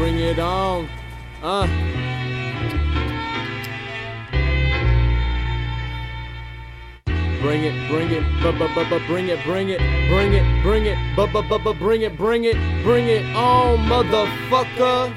Bring it on. Bring it, bring it on, motherfucker.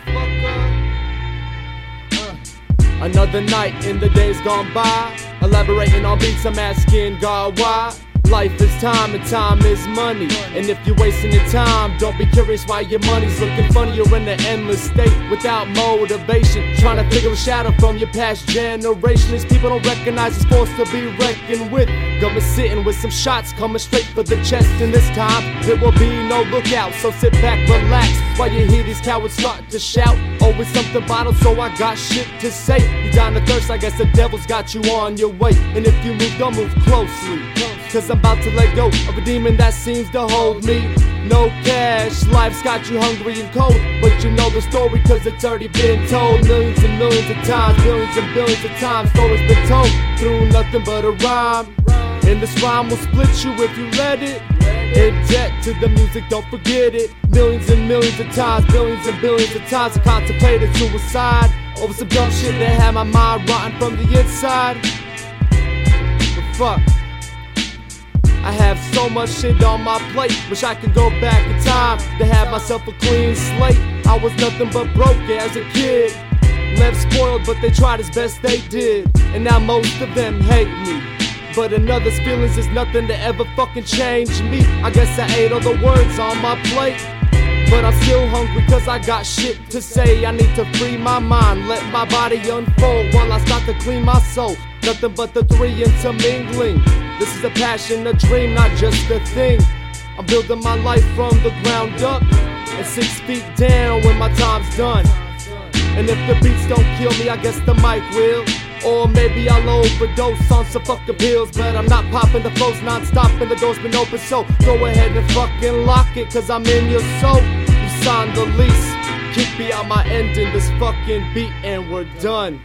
Another night in the days gone by, elaborating on beats, I'm asking God why. Life is time and time is money, and if you're wasting your time, don't be curious why your money's looking funny. You're in an endless state without motivation, trying to figure a shadow from your past generation. These people don't recognize it's forced to be reckoned with. Government sitting with some shots coming straight for the chest, and this time there will be no lookout. So sit back, relax, while you hear these cowards start to shout. Oh, it's something vital, so I got shit to say. You down to thirst, I guess the devil's got you on your way. And if you move, don't move closely, cause I'm about to let go of a demon that seems to hold me. No cash, life's got you hungry and cold, but you know the story cause it's already been told. Millions and millions of times, billions and billions of times, stories been told through nothing but a rhyme. And this rhyme will split you if you let it. Inject to the music, don't forget it. Millions and millions of times, billions and billions of times, I contemplated suicide over some dumb shit that had my mind rotten from the inside. But fuck, I have so much shit on my plate. Wish I could go back in time to have myself a clean slate. I was nothing but broke as a kid, left spoiled, but they tried as best they did. And now most of them hate me, but another's feelings is nothing to ever fucking change me. I guess I ate all the words on my plate, but I'm still hungry cause I got shit to say. I need to free my mind, let my body unfold while I start to clean my soul. Nothing but the three intermingling. This is a passion, a dream, not just a thing. I'm building my life from the ground up, and 6 feet down when my time's done. And if the beats don't kill me, I guess the mic will. Or maybe I'll overdose on some fucking pills, but I'm not popping the flows non-stop and the door's been open, so go ahead and fucking lock it, cause I'm in your soul. You signed the lease, kick me out my end in this fucking beat and we're done.